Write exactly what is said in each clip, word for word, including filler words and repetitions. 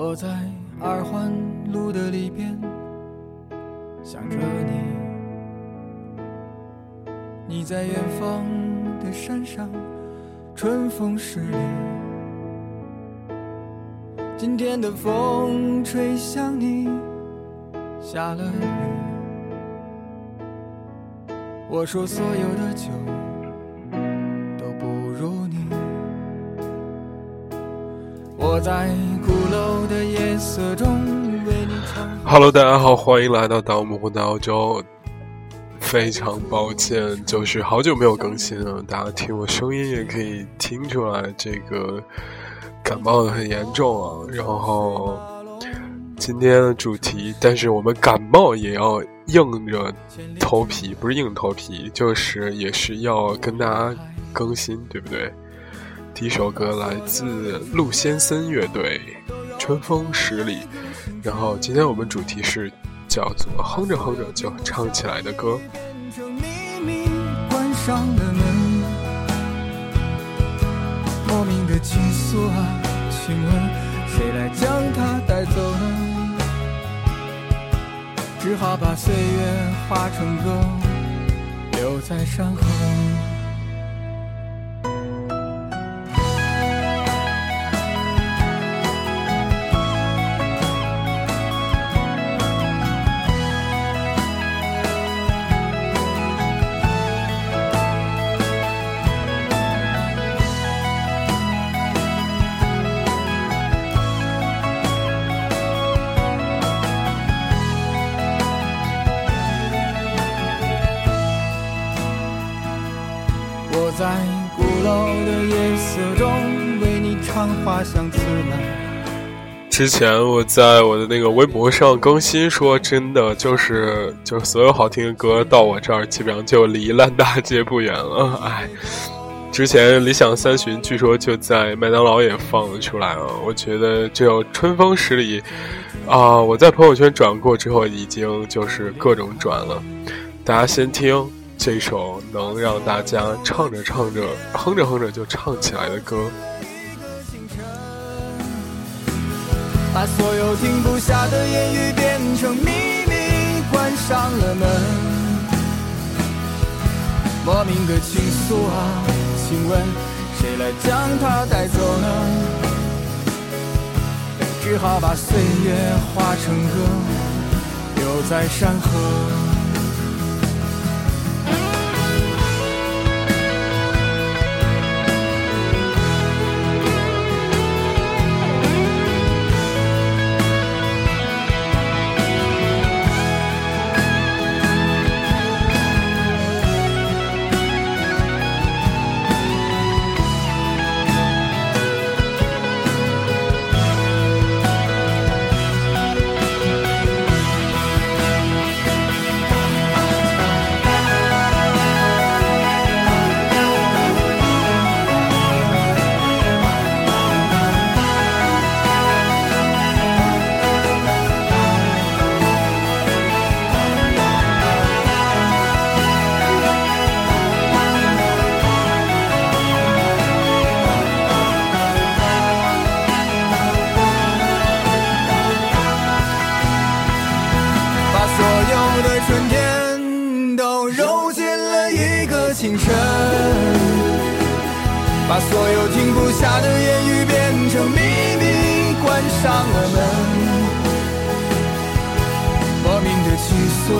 我在二环路的里边想着你，你在远方的山上春风十里。今天的风吹向你，下了雨。我说所有的酒都不如你。我在鼓楼的夜色中为你唱。Hello， 大家好，欢迎来到达我们混的澳洲。非常抱歉，就是好久没有更新了，大家听我声音也可以听出来，这个感冒的很严重啊。然后今天的主题，但是我们感冒也要硬着头皮，不是硬头皮，就是也是要跟大家更新，对不对？第一首歌来自陆先森乐队，春风十里。然后今天我们主题是叫做哼着哼着就唱起来的歌。关上了门，莫名的情愫啊，请问谁来将它带走呢？只好把岁月化成歌，留在山河。在鼓楼的夜色中为你唱花香自来。之前我在我的那个微博上更新说，真的就是就是所有好听的歌到我这儿基本上就离烂大街不远了。哎，之前理想三旬据说就在麦当劳也放了出来了。我觉得这首春风十里啊、呃，我在朋友圈转过之后已经就是各种转了。大家先听这首能让大家唱着唱着哼着哼着就唱起来的歌，把所有停不下的言语变成秘密，关上了门。莫名的情愫啊，请问谁来将它带走呢？只好把岁月化成歌，留在山河。把所有停不下的言语变成秘密，关上了门。莫名的情愫啊，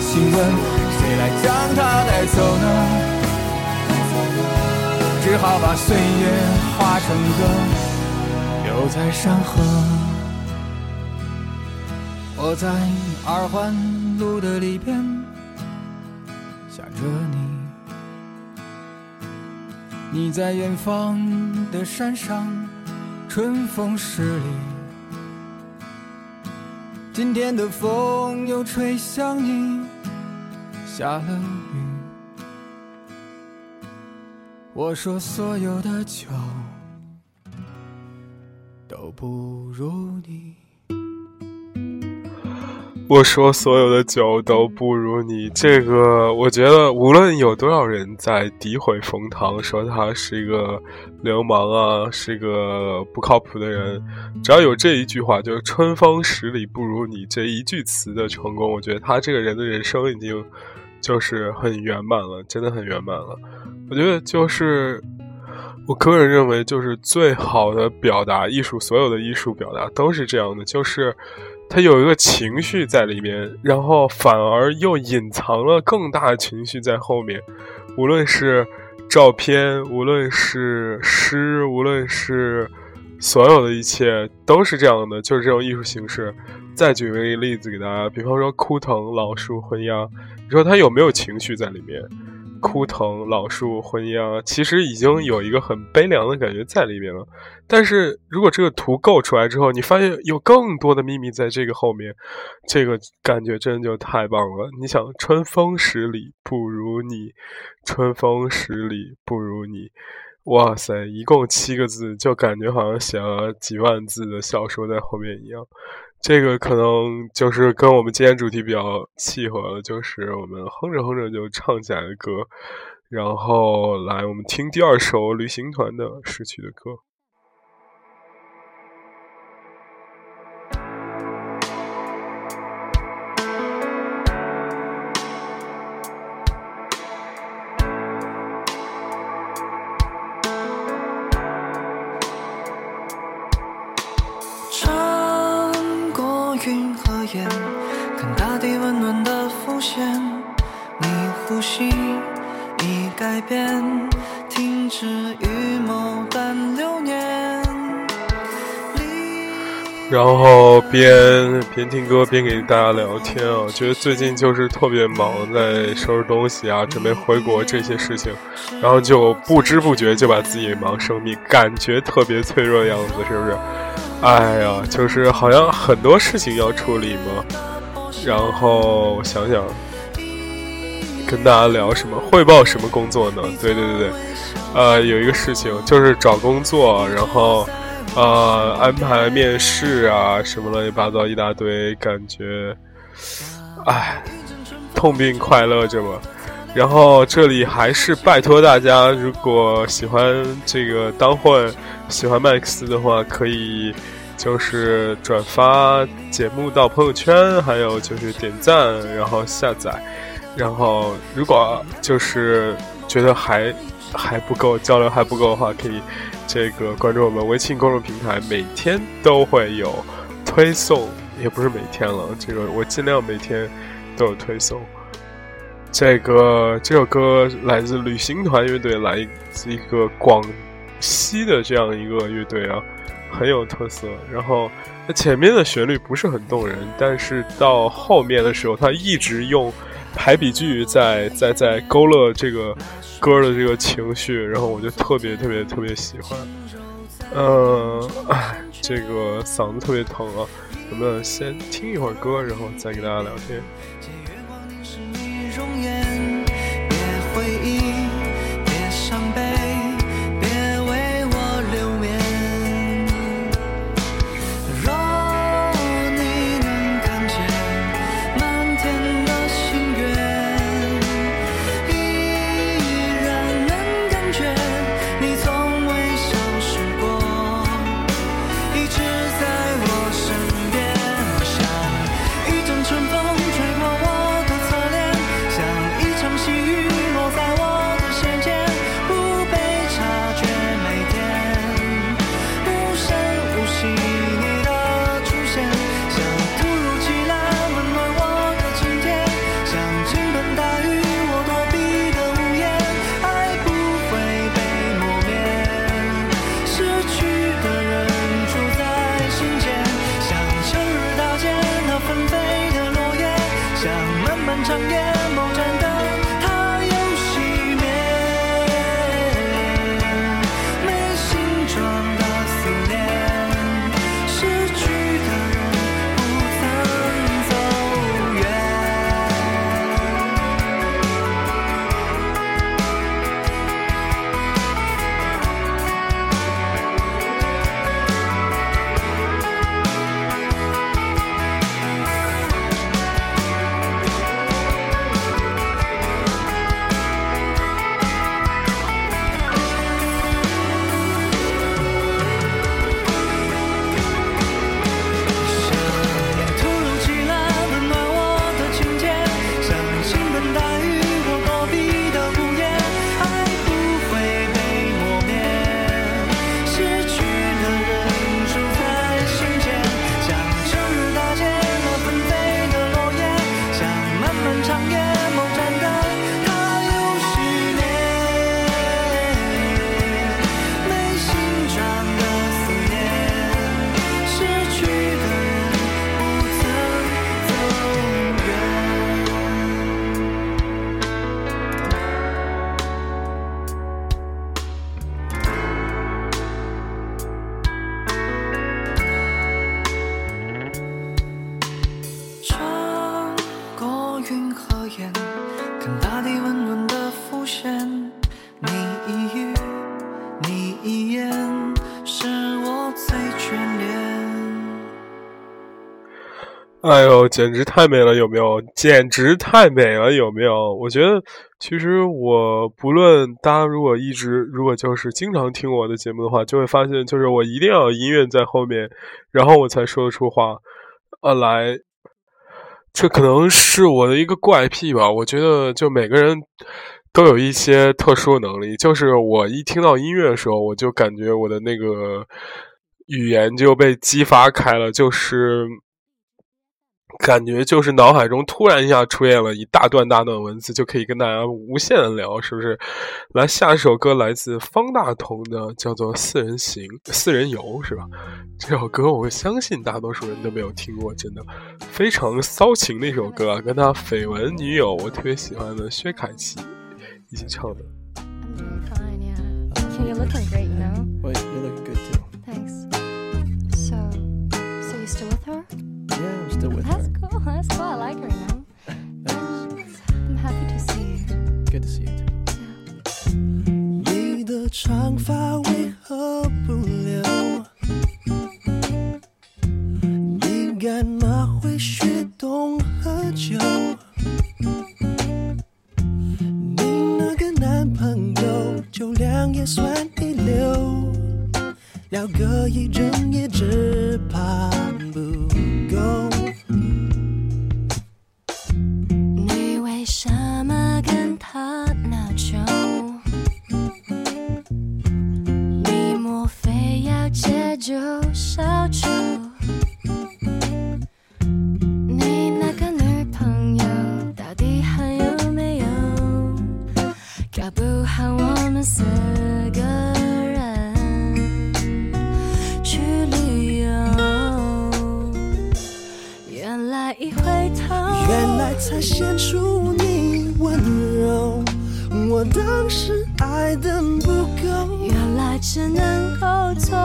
请问谁来将它带走呢？只好把岁月化成歌，留在山河。我在二环路的里边想着你，你在远方的山上春风十里。今天的风又吹向你，下了雨。我说所有的酒都不如你。我说所有的酒都不如你，这个我觉得无论有多少人在诋毁冯唐，说他是一个流氓啊，是个不靠谱的人，只要有这一句话，就是春风十里不如你这一句词的成功，我觉得他这个人的人生已经就是很圆满了，真的很圆满了。我觉得就是我个人认为，就是最好的表达艺术，所有的艺术表达都是这样的，就是它有一个情绪在里面，然后反而又隐藏了更大的情绪在后面，无论是照片，无论是诗，无论是所有的一切都是这样的，就是这种艺术形式。再举个例子给大家，比方说枯藤、老树、昏鸦，你说它有没有情绪在里面？枯藤、老树、昏鸦其实已经有一个很悲凉的感觉在里面了，但是如果这个图构出来之后，你发现有更多的秘密在这个后面，这个感觉真的就太棒了。你想，春风十里不如你，春风十里不如你，哇塞，一共七个字，就感觉好像写了几万字的小说在后面一样。这个可能就是跟我们今天主题比较契合了，就是我们哼着哼着就唱起来的歌，然后来我们听第二首旅行团的《逝去的歌》。看大地温暖的浮现，你呼吸已改变，停止与某段流年。然后边边听歌边给大家聊天啊，我觉得最近就是特别忙，在收拾东西啊，准备回国这些事情，然后就不知不觉就把自己忙生病，感觉特别脆弱的样子，是不是？哎呀，就是好像很多事情要处理嘛。然后我想想跟大家聊什么，汇报什么工作呢？对对对对，呃有一个事情就是找工作，然后呃安排面试啊什么乱七八糟一大堆，感觉哎痛并快乐着吧。然后这里还是拜托大家，如果喜欢这个当混，喜欢麦克斯的话，可以就是转发节目到朋友圈，还有就是点赞，然后下载。然后如果就是觉得还还不够，交流还不够的话，可以这个关注我们微信公众平台，每天都会有推送，也不是每天了，这个我尽量每天都有推送。这个这首歌来自旅行团乐队，来自一个广西的这样一个乐队啊，很有特色。然后前面的旋律不是很动人，但是到后面的时候，他一直用排比句在在在勾勒这个歌的这个情绪，然后我就特别特别特别喜欢。嗯、呃，这个嗓子特别疼啊，我们先听一会儿歌，然后再跟大家聊天。春风吹过我哎呦，简直太美了，有没有？简直太美了，有没有？我觉得，其实我不论大家如果一直如果就是经常听我的节目的话，就会发现，就是我一定要有音乐在后面，然后我才说得出话啊来。这可能是我的一个怪癖吧，我觉得就每个人都有一些特殊的能力，就是我一听到音乐的时候，我就感觉我的那个语言就被激发开了，就是感觉就是脑海中突然一下出现了一大段大段文字，就可以跟大家无限的聊，是不是？来，下一首歌来自方大同的，叫做《四人行》四人游，是吧？这首歌我相信大多数人都没有听过，真的非常骚情的一首歌，跟他绯闻女友我特别喜欢的薛凯琪一起唱的。That's cool. That's cool. I like her, you know. Thanks. I'm happy to see you. Good to see you too. Yeah. 你的长发为何不留？你干嘛会雪冬喝酒？你那个男朋友酒量也算一流，聊个一整夜只怕不够。就烧酒，你那个女朋友到底还有没有？搞不好我们四个人去旅游，原来一回头，原来才显出你温柔，我当时爱的不够，原来只能够做。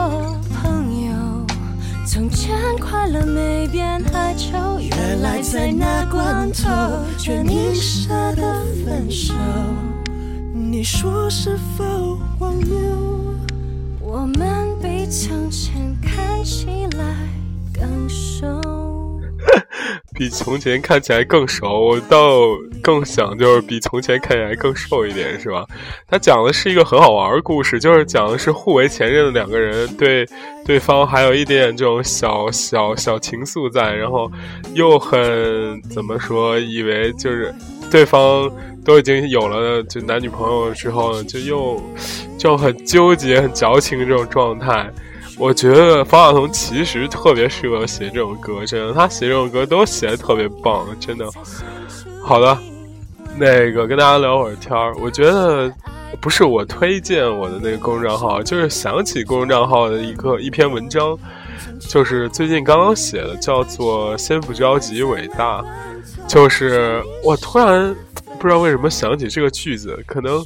从前快乐没变哀愁，原来在那关头却你舍得分手，你说是否荒谬？我们比从前看起来更熟比从前看起来更熟，我倒更想就是比从前看起来更瘦一点，是吧？他讲的是一个很好玩的故事，就是讲的是互为前任的两个人对对方还有一点这种小小小情愫在，然后又很怎么说，以为就是对方都已经有了就男女朋友之后，就又就很纠结很矫情这种状态。我觉得方大同其实特别适合写这种歌，真的，他写这种歌都写得特别棒，真的。好的，那个跟大家聊会儿天儿，我觉得不是我推荐我的那个公众账号，就是想起公众账号的一个一篇文章，就是最近刚刚写的，叫做《先不着急伟大》，就是我突然不知道为什么想起这个句子，可能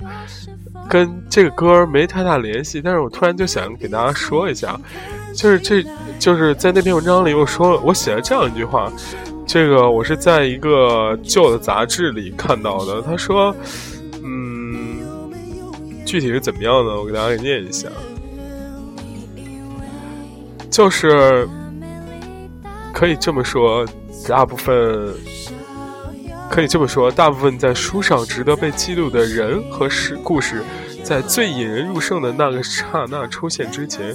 跟这个歌没太大联系，但是我突然就想给大家说一下，就是这就是在那篇文章里我说我写了这样一句话，这个我是在一个旧的杂志里看到的，他说嗯，具体是怎么样呢，我给大家念一下，就是可以这么说大部分可以这么说大部分在书上值得被记录的人和事故事，在最引人入胜的那个刹那出现之前，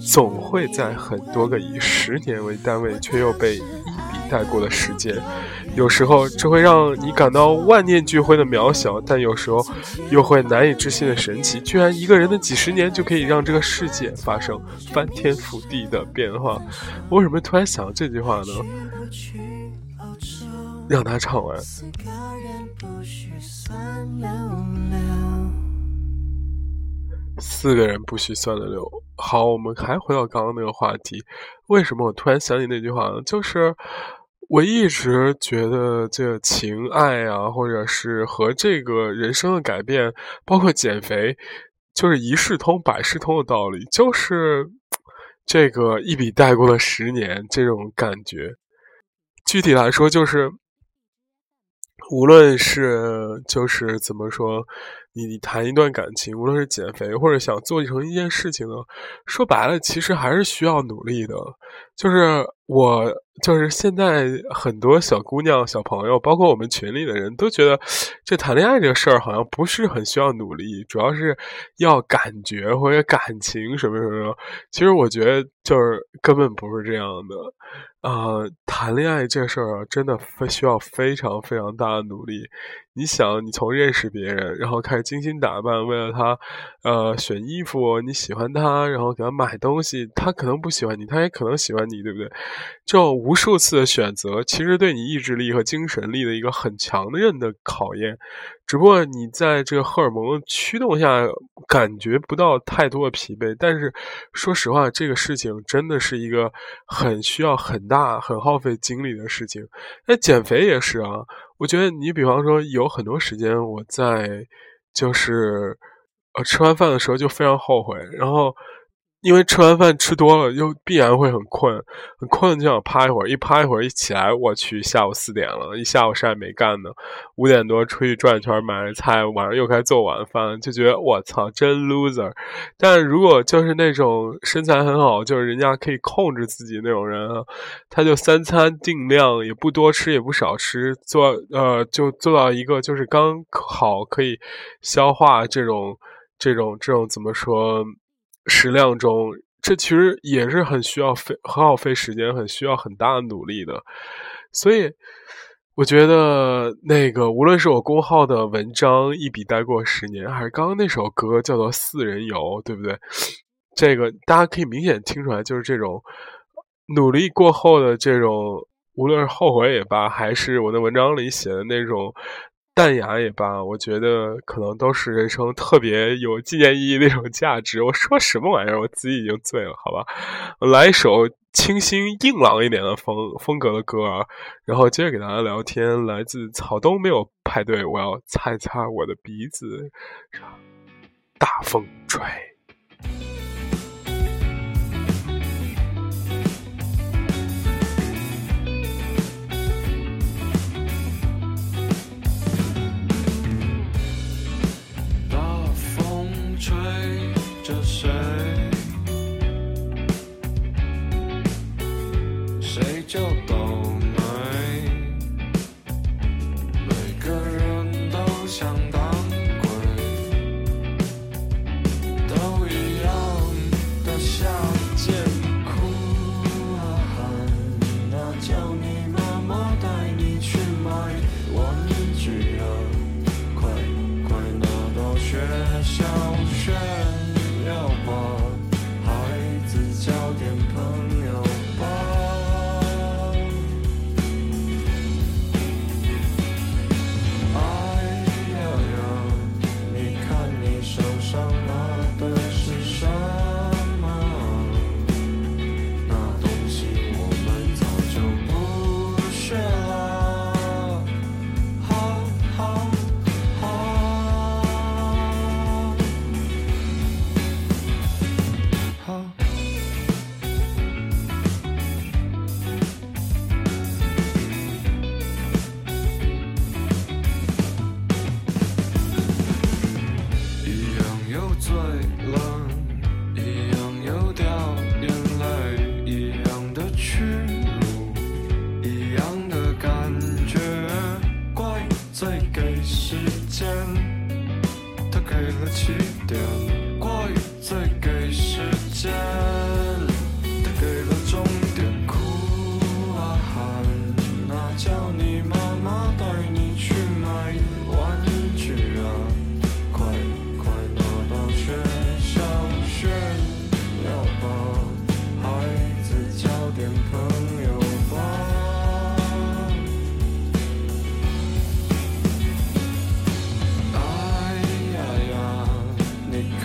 总会在很多个以十年为单位却又被一笔带过的时间，有时候这会让你感到万念俱灰的渺小，但有时候又会难以置信的神奇，居然一个人的几十年就可以让这个世界发生翻天覆地的变化。我为什么突然想这句话呢？让他唱完。四个人不许算溜溜。好，我们还回到刚刚那个话题，为什么我突然想起那句话呢？就是我一直觉得这情爱啊，或者是和这个人生的改变，包括减肥，就是一视通百视通的道理，就是这个一笔带过了十年这种感觉。具体来说，就是无论是就是怎么说，你你谈一段感情，无论是减肥或者想做成一件事情呢，说白了其实还是需要努力的，就是我就是现在很多小姑娘小朋友包括我们群里的人都觉得这谈恋爱这个事儿好像不是很需要努力，主要是要感觉或者感情什么什么，其实我觉得就是根本不是这样的。呃，谈恋爱这事儿真的需要非常非常大的努力。你想，你从认识别人，然后开始精心打扮，为了他，呃，选衣服，你喜欢他，然后给他买东西，他可能不喜欢你，他也可能喜欢你，对不对？这种无数次的选择，其实对你意志力和精神力的一个很强韧的考验。只不过你在这个荷尔蒙的驱动下感觉不到太多的疲惫，但是说实话这个事情真的是一个很需要很大很耗费精力的事情。那减肥也是啊，我觉得你比方说有很多时间我在就是呃吃完饭的时候就非常后悔，然后因为吃完饭吃多了又必然会很困，很困就想趴一会儿，一趴一会儿一起来我去下午四点了，一下午啥也没干呢，五点多出去转一圈买菜，晚上又该做晚饭，就觉得我操真 loser。 但如果就是那种身材很好，就是人家可以控制自己那种人啊，他就三餐定量，也不多吃也不少吃，做呃就做到一个就是刚好可以消化这种这种这种怎么说食量中，这其实也是很需要费很耗费时间，很需要很大的努力的。所以我觉得那个无论是我公号的文章一笔带过十年，还是刚刚那首歌叫做四人游，对不对？这个大家可以明显听出来，就是这种努力过后的这种无论是后悔也罢，还是我的文章里写的那种淡雅也罢，我觉得可能都是人生特别有纪念意义那种价值。我说什么玩意儿，我自己已经醉了，好吧。来一首清新硬朗一点的风风格的歌啊，然后接着给大家聊天。来自草东没有派对，我要擦擦我的鼻子，大风吹。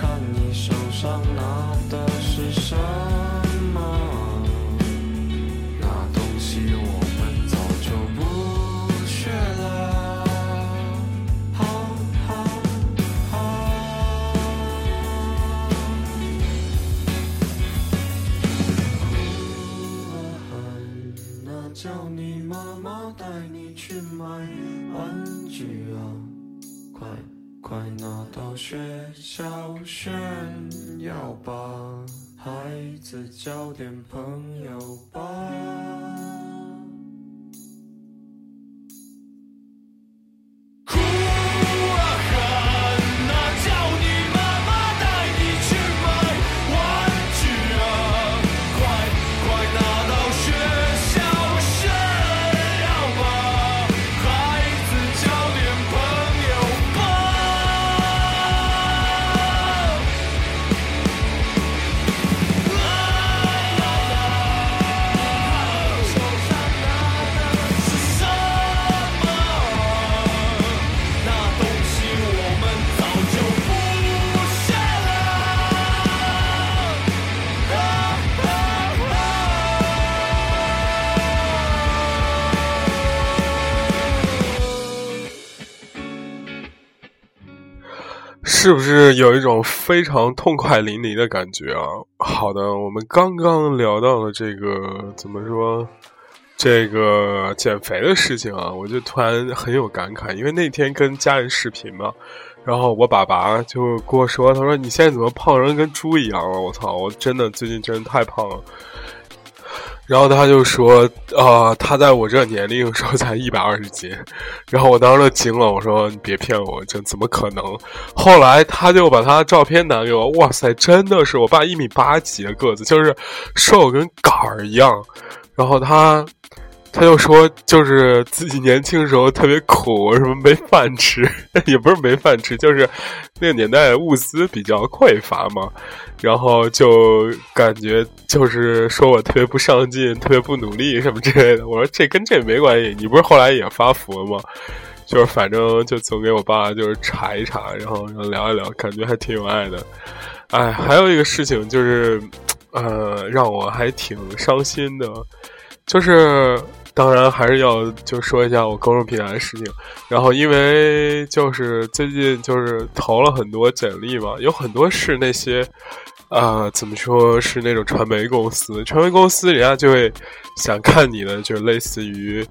Come 拿到学校炫耀吧，孩子交点朋友吧。是不是有一种非常痛快淋漓的感觉啊？好的，我们刚刚聊到了这个怎么说这个减肥的事情啊，我就突然很有感慨，因为那天跟家人视频嘛，然后我爸爸就跟我说，他说你现在怎么胖成跟猪一样了，我操，我真的最近真的太胖了。然后他就说啊、呃，他在我这年龄的时候才一百二十斤，然后我当时都惊了，我说你别骗我，这怎么可能。后来他就把他的照片拿给我，哇塞，真的是我爸一米八几的个子，就是瘦跟杆儿一样。然后他他就说就是自己年轻的时候特别苦，什么没饭吃，也不是没饭吃，就是那个年代物资比较匮乏嘛，然后就感觉就是说我特别不上进，特别不努力什么之类的。我说这跟这没关系，你不是后来也发福了吗？就是反正就总给我爸就是查一查，然后聊一聊，感觉还挺有爱的。哎，还有一个事情就是呃，让我还挺伤心的，就是当然还是要就说一下我公众平台的事情。然后因为就是最近就是投了很多简历嘛，有很多是那些啊、呃、怎么说是那种传媒公司，传媒公司人家就会想看你的，就类似于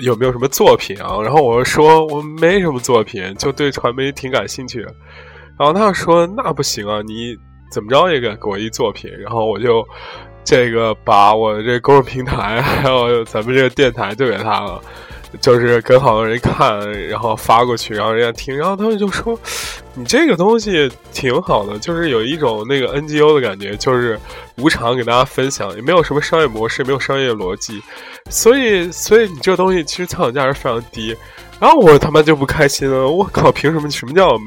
有没有什么作品啊。然后我说我没什么作品，就对传媒挺感兴趣的。然后他说那不行啊，你怎么着也给我一作品。然后我就这个把我这公众平台还有咱们这个电台就给他了，就是跟好多人看，然后发过去，然后人家听，然后他们就说你这个东西挺好的，就是有一种那个 N G O 的感觉，就是无偿给大家分享，也没有什么商业模式，没有商业逻辑，所以所以你这个东西其实参考价值非常低。然后我他妈就不开心了，我靠，凭什么什么叫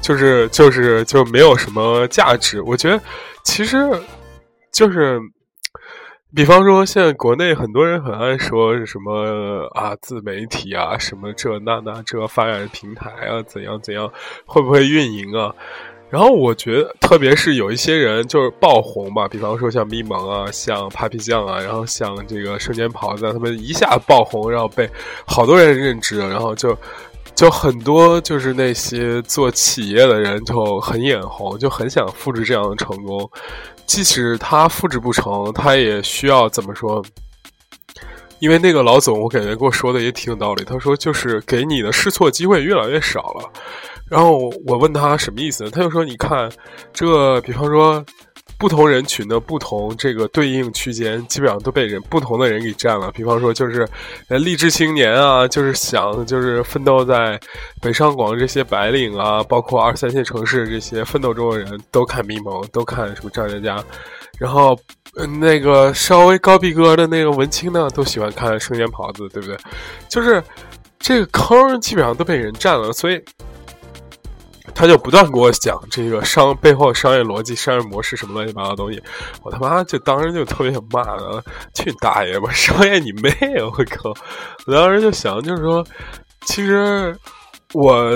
就是就是就没有什么价值。我觉得其实就是比方说现在国内很多人很爱说是什么啊自媒体啊什么这那那这发展平台啊怎样怎样会不会运营啊。然后我觉得特别是有一些人就是爆红吧，比方说像咪蒙啊，像 Papi 酱啊，然后像这个生煎袍子，他们一下爆红，然后被好多人认知，然后就就很多就是那些做企业的人就很眼红，就很想复制这样的成功。即使他复制不成，他也需要怎么说，因为那个老总我感觉跟我说的也挺有道理，他说就是给你的试错机会越来越少了。然后我问他什么意思，他就说你看这个比方说不同人群的不同这个对应区间基本上都被人不同的人给占了。比方说就是励志青年啊，就是想就是奋斗在北上广这些白领啊，包括二三线城市这些奋斗中的人都看咪蒙，都看什么张嘉佳。然后那个稍微高逼格的那个文青呢都喜欢看生煎袍子，对不对？就是这个坑基本上都被人占了，所以他就不断给我讲这个商背后商业逻辑、商业模式什么乱七八糟的东西，我他妈就当时就特别想骂了，去大爷吧，商业你妹！我靠！我当时就想，就是说，其实我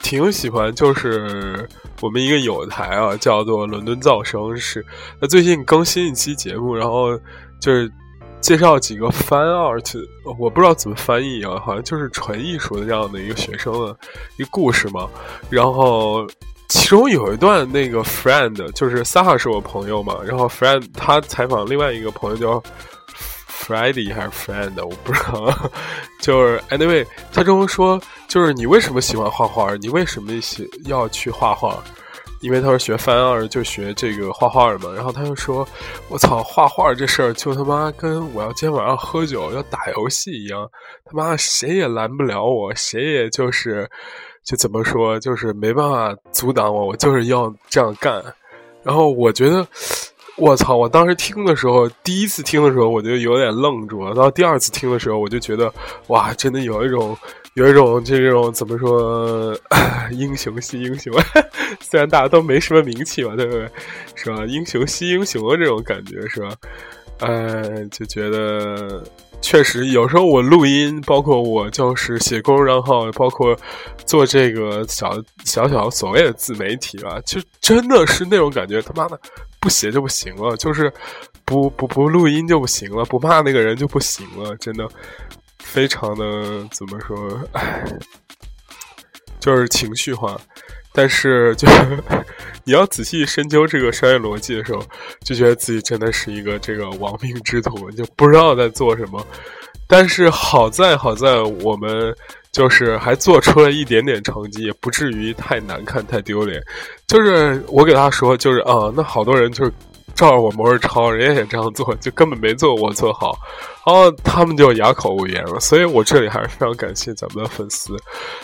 挺喜欢，就是我们一个友台啊，叫做《伦敦噪声》，是那最近更新一期节目，然后就是介绍几个翻 art， 我不知道怎么翻译啊，好像就是纯艺术的这样的一个学生的一个故事嘛。然后其中有一段那个 Fred， 就是 Sarah 是我朋友嘛，然后 Fred 他采访另外一个朋友叫 Freddy 还是 Friend 的，我不知道。就是 anyway， 他跟我说，就是你为什么喜欢画画？你为什么要去画画？因为他是学翻二，就学这个画画嘛。然后他就说：“我操，画画这事儿就他妈跟我要今天晚上喝酒要打游戏一样，他妈谁也拦不了我，谁也就是就怎么说，就是没办法阻挡我，我就是要这样干。”然后我觉得，我操！我当时听的时候，第一次听的时候我就有点愣住了，到第二次听的时候，我就觉得哇，真的有一种。有一种这种怎么说，英雄惜英雄，虽然大家都没什么名气嘛，对不对？是吧？英雄惜英雄的这种感觉，是吧？呃，就觉得确实有时候我录音，包括我就是写公众账号，包括做这个小小小所谓的自媒体吧，就真的是那种感觉，他妈的不写就不行了，就是不不不录音就不行了，不骂那个人就不行了，真的。非常的怎么说，就是情绪化，但是就你要仔细深究这个商业逻辑的时候，就觉得自己真的是一个这个亡命之徒，就不知道在做什么。但是好在好在我们就是还做出了一点点成绩，也不至于太难看太丢脸。就是我给他说，就是啊，那好多人就是照着我模式抄，人家也这样做，就根本没做我做好，然后他们就哑口无言了。所以我这里还是非常感谢咱们的粉丝，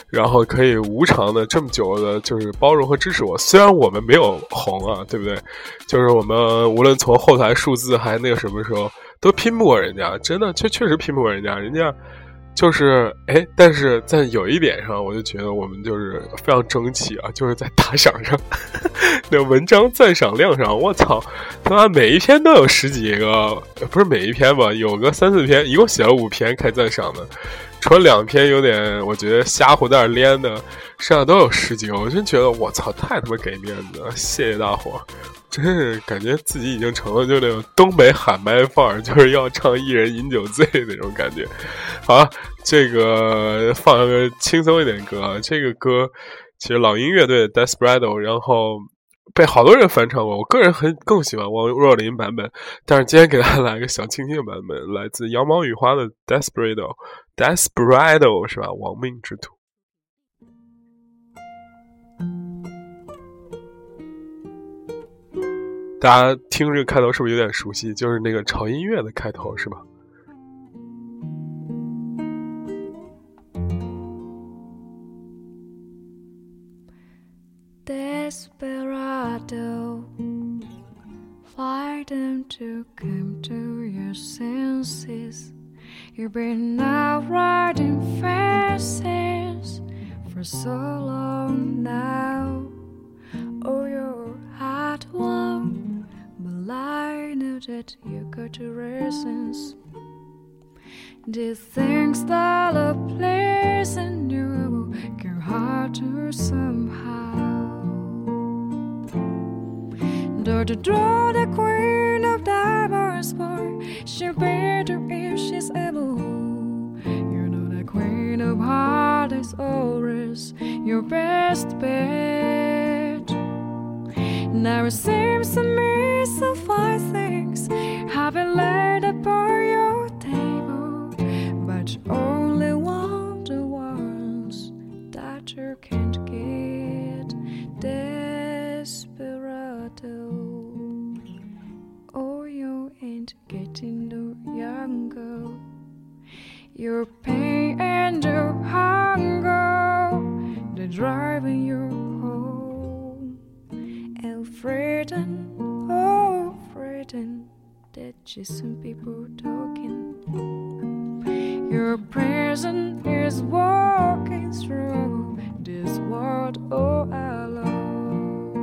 然后可以无偿的这么久的就是包容和支持我，虽然我们没有红啊，对不对？就是我们无论从后台数字还那个什么时候都拼不过人家，真的确确实拼不过人家，人家就是哎，但是在有一点上，我就觉得我们就是非常争气啊，就是在打赏上，那文章赞赏量上，我操，他妈每一篇都有十几个，不是每一篇吧，有个三四篇，一共写了五篇开赞赏的，除了两篇有点我觉得瞎胡蛋连的，剩下都有十几个，我真觉得我操，太他妈给面子了，谢谢大伙儿。真是感觉自己已经成了就那种东北喊麦范儿，就是要唱一人饮酒醉那种感觉。好了，这个放个轻松一点歌啊，这个歌其实老鹰乐队的 Desperado， 然后被好多人翻唱过，我个人很更喜欢王若琳版本，但是今天给大家来个小清新版本，来自羊毛雨花的 Desperado， Desperado 是吧？亡命之徒。大家听这个开头是不是有点熟悉？就是那个潮音乐的开头，是吧？Desperado, fight them to come to your senses. You've been out riding faces for so long now. Oh, your heart won't.But I know that you got the reasons. These things that are pleasing you can hurt you somehow. Though the draw the queen of diamonds for she'll better if she's able. You know the queen of heart is always your best bet. Now it seems to me.So far things have been laid upon your table, but you only want the ones that you can't get. Desperado, oh, you ain't getting no younger. Your pain and your hunger, they're driving you home. And freedom.Oh, Freddy, that just some people talking. Your prison is walking through this world all alone.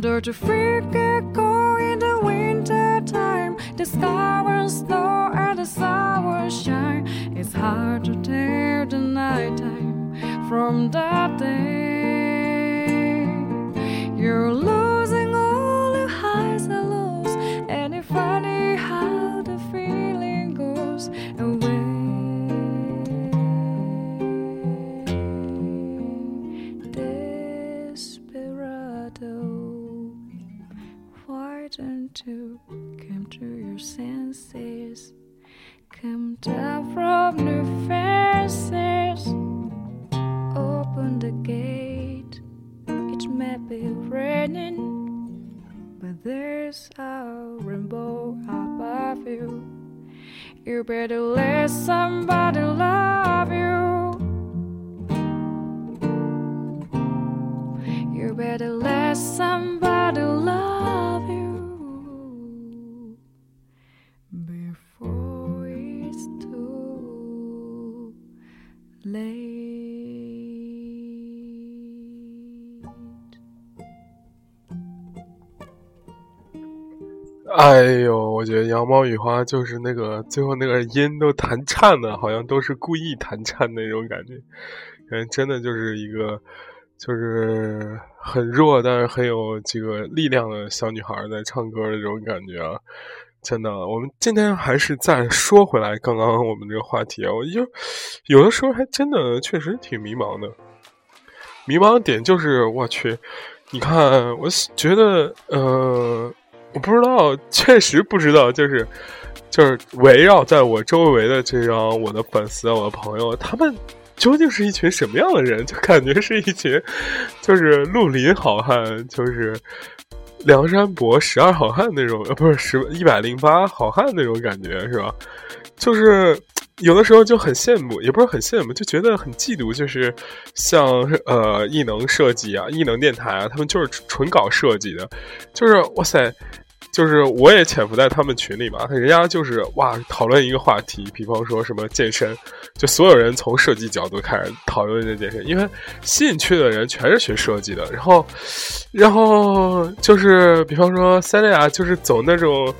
Don't you figure go in the winter time? The sour snow and the sour shine. It's hard to tell the night time from that day. You're losing.Funny how the feeling goes away. Desperado, why don't you come to your senses. Come down from the fences. Open the gate. It may be raining, but there's a rainbow above you. You better let somebody love you. You better let somebody love you.哎呦，我觉得羊毛雨花就是那个最后那个音都弹颤了，好像都是故意弹颤那种感觉，人真的就是一个就是很弱但是很有这个力量的小女孩在唱歌的这种感觉啊。真的，我们今天还是再说回来刚刚我们这个话题啊，我就有的时候还真的确实挺迷茫的，迷茫的点就是我去，你看我觉得呃，我不知道，确实不知道，就是就是围绕在我周围的这样我的粉丝我的朋友，他们究竟是一群什么样的人，就感觉是一群就是绿林好汉，就是梁山伯十二好汉那种，呃，不是十一百零八好汉那种感觉，是吧？就是有的时候就很羡慕，也不是很羡慕，就觉得很嫉妒。就是像呃，艺能设计啊，艺能电台啊，他们就是纯搞设计的，就是哇塞。就是我也潜伏在他们群里嘛，人家就是哇讨论一个话题，比方说什么健身，就所有人从设计角度开始讨论这健身，因为吸引去的人全是学设计的，然后然后就是比方说 Sarah 就是走那种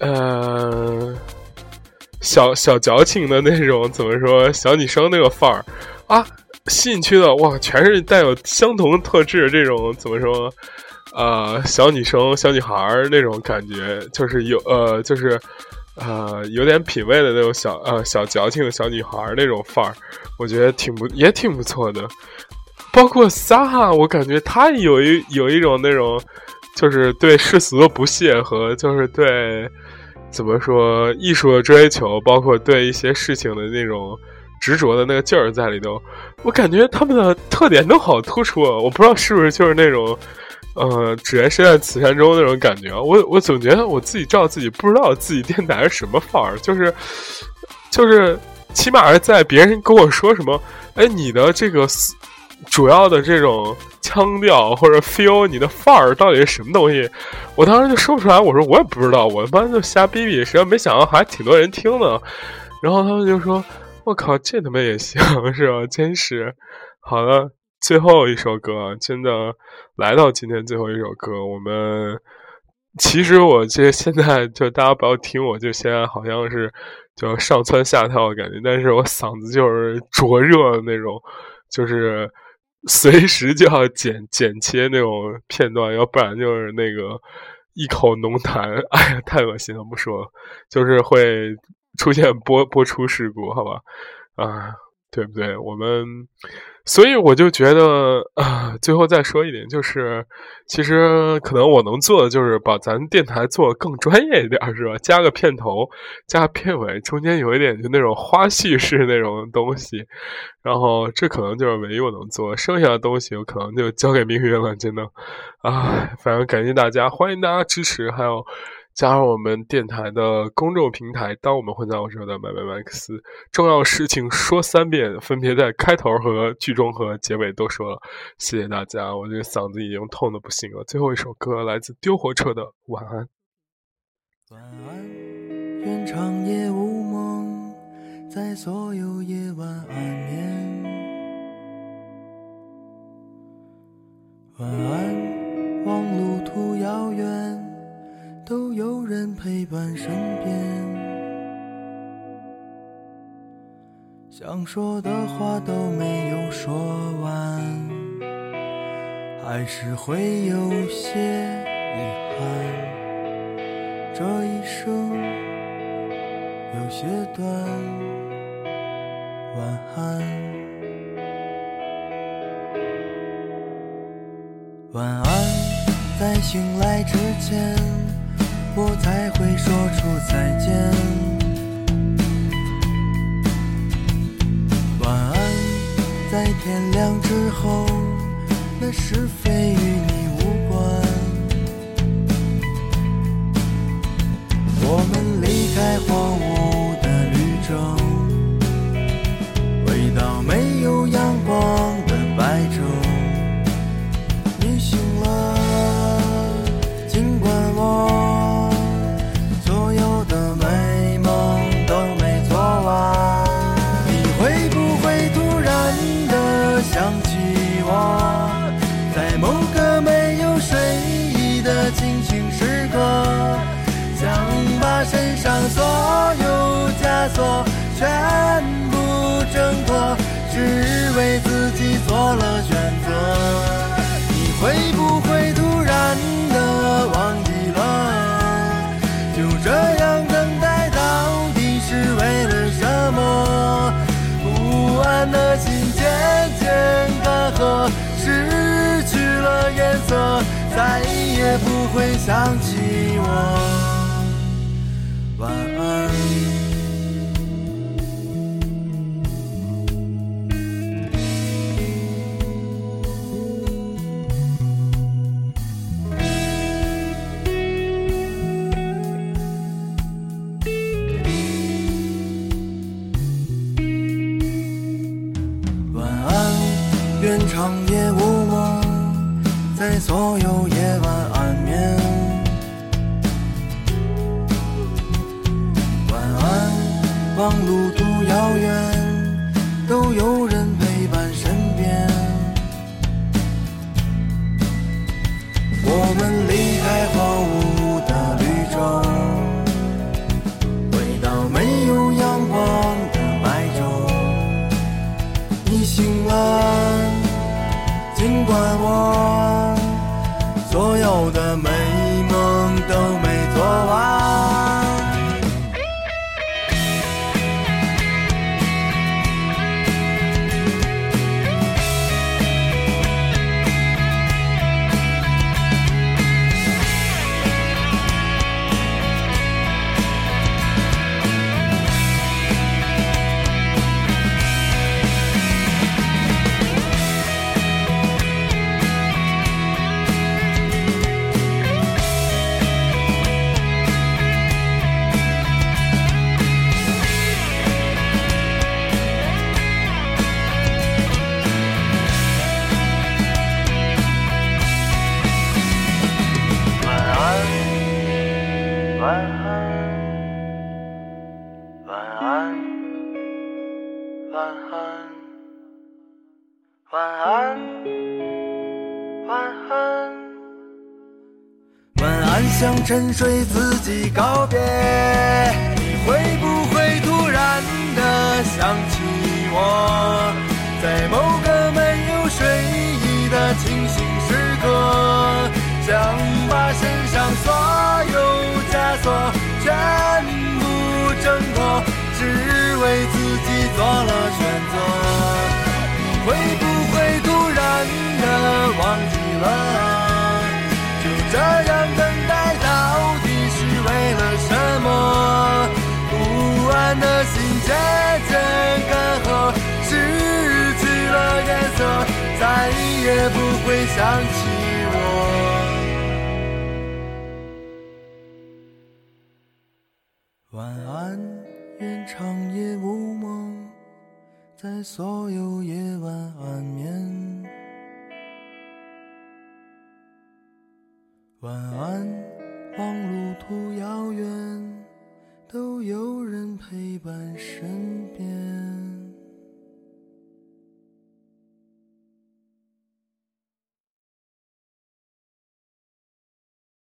呃小小矫情的那种，怎么说小女生那个范儿啊，吸引去的哇全是带有相同特质这种怎么说呃，小女生、小女孩那种感觉，就是有呃，就是呃，有点品味的那种小呃小矫情的小女孩那种范儿，我觉得挺不也挺不错的。包括 Sarah， 我感觉她有一有一种那种，就是对世俗的不屑和就是对怎么说艺术的追求，包括对一些事情的那种执着的那个劲儿在里头。我感觉他们的特点都好突出，我不知道是不是就是那种。呃，只缘身在此山中那种感觉，我我总觉得我自己知道自己不知道自己电台是什么范儿，就是就是起码在别人跟我说什么，哎，你的这个主要的这种腔调或者 feel， 你的范儿到底是什么东西，我当时就说不出来，我说我也不知道，我他妈就瞎逼逼，谁没想到还挺多人听呢，然后他们就说，我靠，这他妈也行是吧？真是好了。最后一首歌，真的来到今天最后一首歌，我们其实我这现在就大家不要听我就现在好像是就上蹿下跳的感觉，但是我嗓子就是灼热的那种，就是随时就要剪剪切那种片段，要不然就是那个一口浓痰，哎呀太恶心了，不说了，就是会出现播播出事故，好吧啊。对不对？我们，所以我就觉得啊、呃，最后再说一点，就是其实可能我能做的就是把咱电台做更专业一点，是吧？加个片头，加个片尾，中间有一点就那种花絮式那种东西，然后这可能就是唯一我能做，剩下的东西我可能就交给命运了，真的啊！反正感谢大家，欢迎大家支持，还有。加入我们电台的公众平台，当我们混在我手的买买买克斯，重要事情说三遍，分别在开头和剧中和结尾都说了，谢谢大家，我这个嗓子已经痛得不行了。最后一首歌来自丢火车的晚安。晚安，愿长夜无梦，在所有夜晚安眠。晚安，望路途遥远，都有人陪伴身边，想说的话都没有说完，还是会有些遗憾，这一生有些短，晚安，晚安，在醒来之前我才会说出再见。晚安，在天亮之后，那是非与你无关。我们离开荒芜的绿洲，回到没有阳光的白昼。身上所有枷锁全部挣脱，只为自己做了选择。你会不会突然的忘记了，就这样等待到底是为了什么？不安的心渐渐干涸，失去了颜色，再也不会想起我。晚安。晚安，愿长夜无梦，在所有夜晚安眠。望路途遥远，都有人陪伴身边。我们离开荒芜的绿洲，回到没有阳光的白昼。你醒了，尽管我所有的美梦都没做完。向沉睡自己告别，你会不会突然的想起我？在某个没有睡意的清醒时刻，想把身上所有枷锁全部挣脱，只为自己做了选择。你会不会突然的忘记了，就这样等待为了什么？不安的心渐渐干涸，失去了颜色，再也不会想起我。晚安，愿长夜无梦，在所有夜晚安眠。晚安，望路途遥远，都有人陪伴身边。